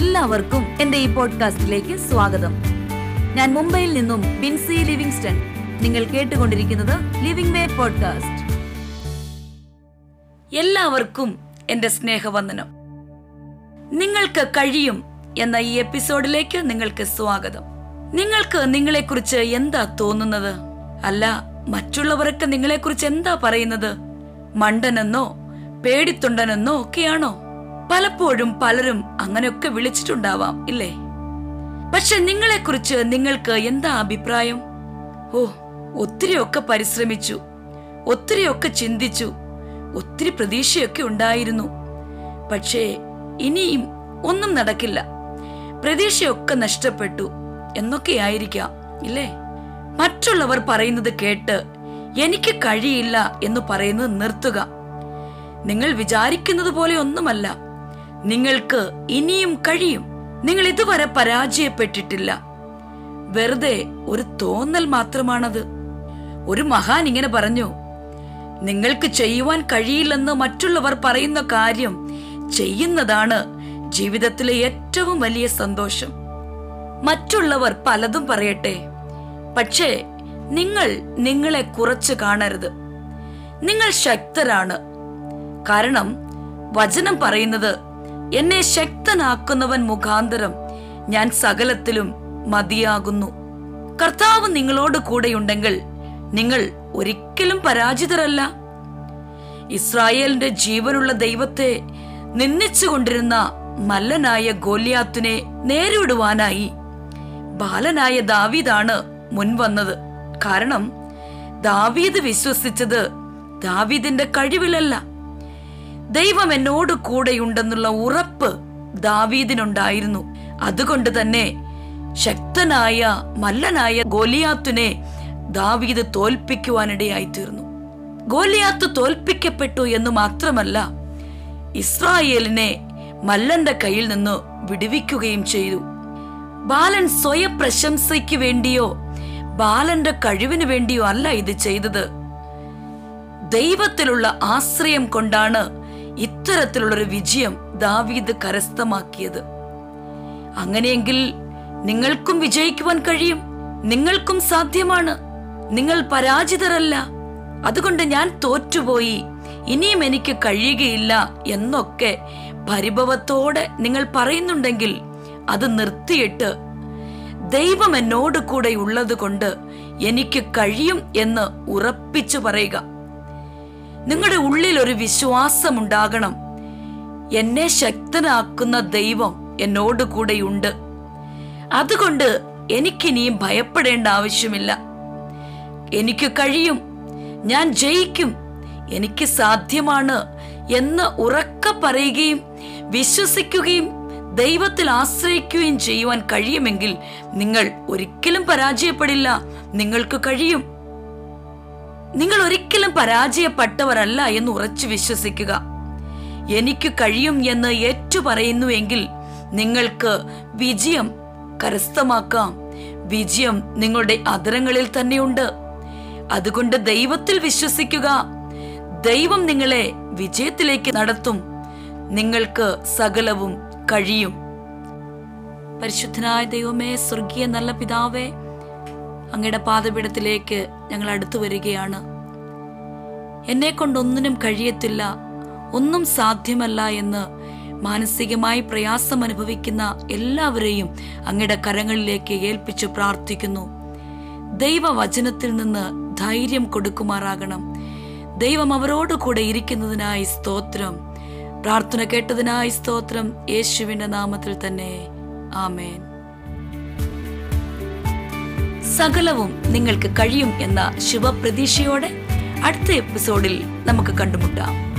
എല്ലാവർക്കും എന്റെ ഈ പോഡ്കാസ്റ്റിലേക്ക് സ്വാഗതം. ഞാൻ മുംബൈയിൽ നിന്നും ബിൻസി ലിവിങ്സ്റ്റൺ. നിങ്ങൾ കേട്ടുകൊണ്ടിരിക്കുന്നത് ലിവിംഗ് വേ പോഡ്കാസ്റ്റ്. എല്ലാവർക്കും എന്റെ സ്നേഹവന്ദനം. നിങ്ങൾക്ക് കഴിയും എന്ന ഈ എപ്പിസോഡിലേക്ക് നിങ്ങൾക്ക് സ്വാഗതം. നിങ്ങൾക്ക് നിങ്ങളെക്കുറിച്ച് എന്താ തോന്നുന്നത്? അല്ല, മറ്റുള്ളവരൊക്കെ നിങ്ങളെക്കുറിച്ച് എന്താ പറയുന്നത്? മണ്ടനെന്നോ പേടിത്തൊണ്ടനെന്നോ ഒക്കെയാണോ? പലപ്പോഴും പലരും അങ്ങനെയൊക്കെ വിളിച്ചിട്ടുണ്ടാവാം, ഇല്ലേ? പക്ഷെ നിങ്ങളെക്കുറിച്ച് നിങ്ങൾക്ക് എന്താ അഭിപ്രായം? ഓ, ഒത്തിരിയൊക്കെ പരിശ്രമിച്ചു, ഒത്തിരിയൊക്കെ ചിന്തിച്ചു, ഒത്തിരി പ്രതീക്ഷയൊക്കെ ഉണ്ടായിരുന്നു. പക്ഷേ ഇനിയും ഒന്നും നടക്കില്ല, പ്രതീക്ഷയൊക്കെ നഷ്ടപ്പെട്ടു എന്നൊക്കെയായിരിക്കാം, ഇല്ലേ? മറ്റുള്ളവർ പറയുന്നത് കേട്ട് എനിക്ക് കഴിയില്ല എന്ന് പറയുന്നത് നിർത്തുക. നിങ്ങൾ വിചാരിക്കുന്നത് പോലെ ഒന്നുമല്ല, നിങ്ങൾക്ക് ഇനിയും കഴിയും. നിങ്ങൾ ഇതുവരെ പരാജയപ്പെട്ടിട്ടില്ല. വെറുതെ ഒരു തോന്നൽ മാത്രമാണത്. ഒരു മഹാൻ ഇങ്ങനെ പറഞ്ഞു, നിങ്ങൾക്ക് ചെയ്യുവാൻ കഴിയില്ലെന്ന് മറ്റുള്ളവർ പറയുന്ന കാര്യം ചെയ്യുന്നതാണ് ജീവിതത്തിലെ ഏറ്റവും വലിയ സന്തോഷം. മറ്റുള്ളവർ പലതും പറയട്ടെ, പക്ഷേ നിങ്ങൾ നിങ്ങളെ കുറച്ച് കാണരുത്. നിങ്ങൾ ശക്തരാണ്. കാരണം വചനം പറയുന്നത്, എന്നെ ശക്തനാക്കുന്നവൻ മുഖാന്തരം ഞാൻ സകലത്തിലും മതിയാകുന്നു. കർത്താവ് നിങ്ങളോട് കൂടെയുണ്ടെങ്കിൽ നിങ്ങൾ ഒരിക്കലും പരാജിതരല്ല. ഇസ്രായേലിന്റെ ജീവനുള്ള ദൈവത്തെ നിന്ദിച്ചുകൊണ്ടിരുന്ന മല്ലനായ ഗോലിയാത്തിനെ നേരിടുവാനായി ബാലനായ ദാവീദാണ് മുൻവന്നത്. കാരണം ദാവീദ് വിശ്വസിച്ചത് ദാവീദിന്റെ കഴിവിലല്ല, ദൈവം എന്നോട് കൂടെയുണ്ടെന്നുള്ള ഉറപ്പ് ദാവീദിനുണ്ടായിരുന്നു. അതുകൊണ്ട് തന്നെ ശക്തനായ മല്ലനായ ഗോലിയാത്തിനെ ദാവീദ് തോൽപ്പിക്കുവാനിടയായിത്തീർന്നു. ഗോലിയാത്ത് തോൽപ്പിക്കപ്പെട്ടു എന്ന് മാത്രമല്ല, ഇസ്രായേലിനെ മല്ലന്റെ കയ്യിൽ നിന്ന് വിടുവിക്കുകയും ചെയ്തു. ബാലൻ സ്വയം പ്രശംസയ്ക്ക് വേണ്ടിയോ ബാലന്റെ കഴിവിന് വേണ്ടിയോ അല്ല ഇത് ചെയ്തത്. ദൈവത്തിലുള്ള ആശ്രയം കൊണ്ടാണ് ഇത്തരത്തിലുള്ളൊരു വിജയം ദാവീദ് കരസ്ഥമാക്കിയത്. അങ്ങനെയെങ്കിൽ നിങ്ങൾക്കും വിജയിക്കുവാൻ കഴിയും, നിങ്ങൾക്കും സാധ്യമാണ്. നിങ്ങൾ പരാജിതരല്ല. അതുകൊണ്ട് ഞാൻ തോറ്റുപോയി, ഇനിയും എനിക്ക് കഴിയുകയില്ല എന്നൊക്കെ പരിഭവത്തോടെ നിങ്ങൾ പറയുന്നുണ്ടെങ്കിൽ അത് നിർത്തിയിട്ട് ദൈവം എന്നോട് കൂടെ ഉള്ളത് കൊണ്ട് എനിക്ക് കഴിയും എന്ന് ഉറപ്പിച്ചു പറയുക. നിങ്ങളുടെ ഉള്ളിൽ ഒരു വിശ്വാസമുണ്ടാകണം, എന്നെ ശക്തനാക്കുന്ന ദൈവം എന്നോട് കൂടെയുണ്ട്, അതുകൊണ്ട് എനിക്കിനിയും ഭയപ്പെടേണ്ട ആവശ്യമില്ല, എനിക്ക് കഴിയും, ഞാൻ ജയിക്കും, എനിക്ക് സാധ്യമാണ് എന്ന് ഉറക്കെ പറയുകയും വിശ്വസിക്കുകയും ദൈവത്തിൽ ആശ്രയിക്കുകയും ചെയ്യുവാൻ കഴിയുമെങ്കിൽ നിങ്ങൾ ഒരിക്കലും പരാജയപ്പെടില്ല. നിങ്ങൾക്ക് കഴിയും. നിങ്ങൾ ഒരിക്കലും പരാജയപ്പെട്ടവരല്ല എന്ന് ഉറച്ചു വിശ്വസിക്കുക. എനിക്ക് കഴിയും എന്ന് ഏറ്റുപറയുന്നു എങ്കിൽ നിങ്ങൾക്ക് വിജയം കരസ്ഥമാക്കാം. വിജയം നിങ്ങളുടെ അധരങ്ങളിൽ തന്നെയുണ്ട്. അതുകൊണ്ട് ദൈവത്തിൽ വിശ്വസിക്കുക. ദൈവം നിങ്ങളെ വിജയത്തിലേക്ക് നടത്തും. നിങ്ങൾക്ക് സകലവും കഴിയും. പരിശുദ്ധനായ ദൈവമേ, സ്വർഗീയ നല്ല പിതാവേ, അങ്ങയുടെ പാദപീഠത്തിലേക്ക് ഞങ്ങൾ അടുത്തു വരികയാണ്. എന്നെ കൊണ്ടൊന്നിനും കഴിയത്തില്ല, ഒന്നും സാധ്യമല്ല എന്ന് മാനസികമായി പ്രയാസം അനുഭവിക്കുന്ന എല്ലാവരെയും അങ്ങയുടെ കരങ്ങളിലേക്ക് ഏൽപ്പിച്ചു പ്രാർത്ഥിക്കുന്നു. ദൈവവചനത്തിൽ നിന്ന് ധൈര്യം കൊടുക്കുമാറാകണം. ദൈവം അവരോട് കൂടെ ഇരിക്കുന്നതിനായി സ്തോത്രം. പ്രാർത്ഥന കേട്ടതിനായി സ്തോത്രം. യേശുവിന്റെ നാമത്തിൽ തന്നെ, ആമേൻ. സകലവും നിങ്ങൾക്ക് കഴിയും എന്ന ശുഭപ്രതീക്ഷയോടെ അടുത്ത എപ്പിസോഡിൽ നമുക്ക് കണ്ടുമുട്ടാം.